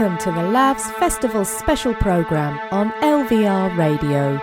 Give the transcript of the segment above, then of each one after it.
Welcome to the Labs Festival special program on LVR Radio.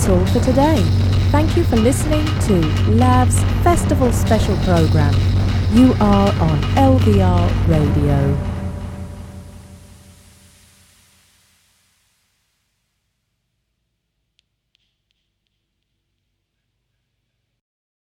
that's all for today. Thank you for listening to Labs Festival Special Program. You are on LVR Radio.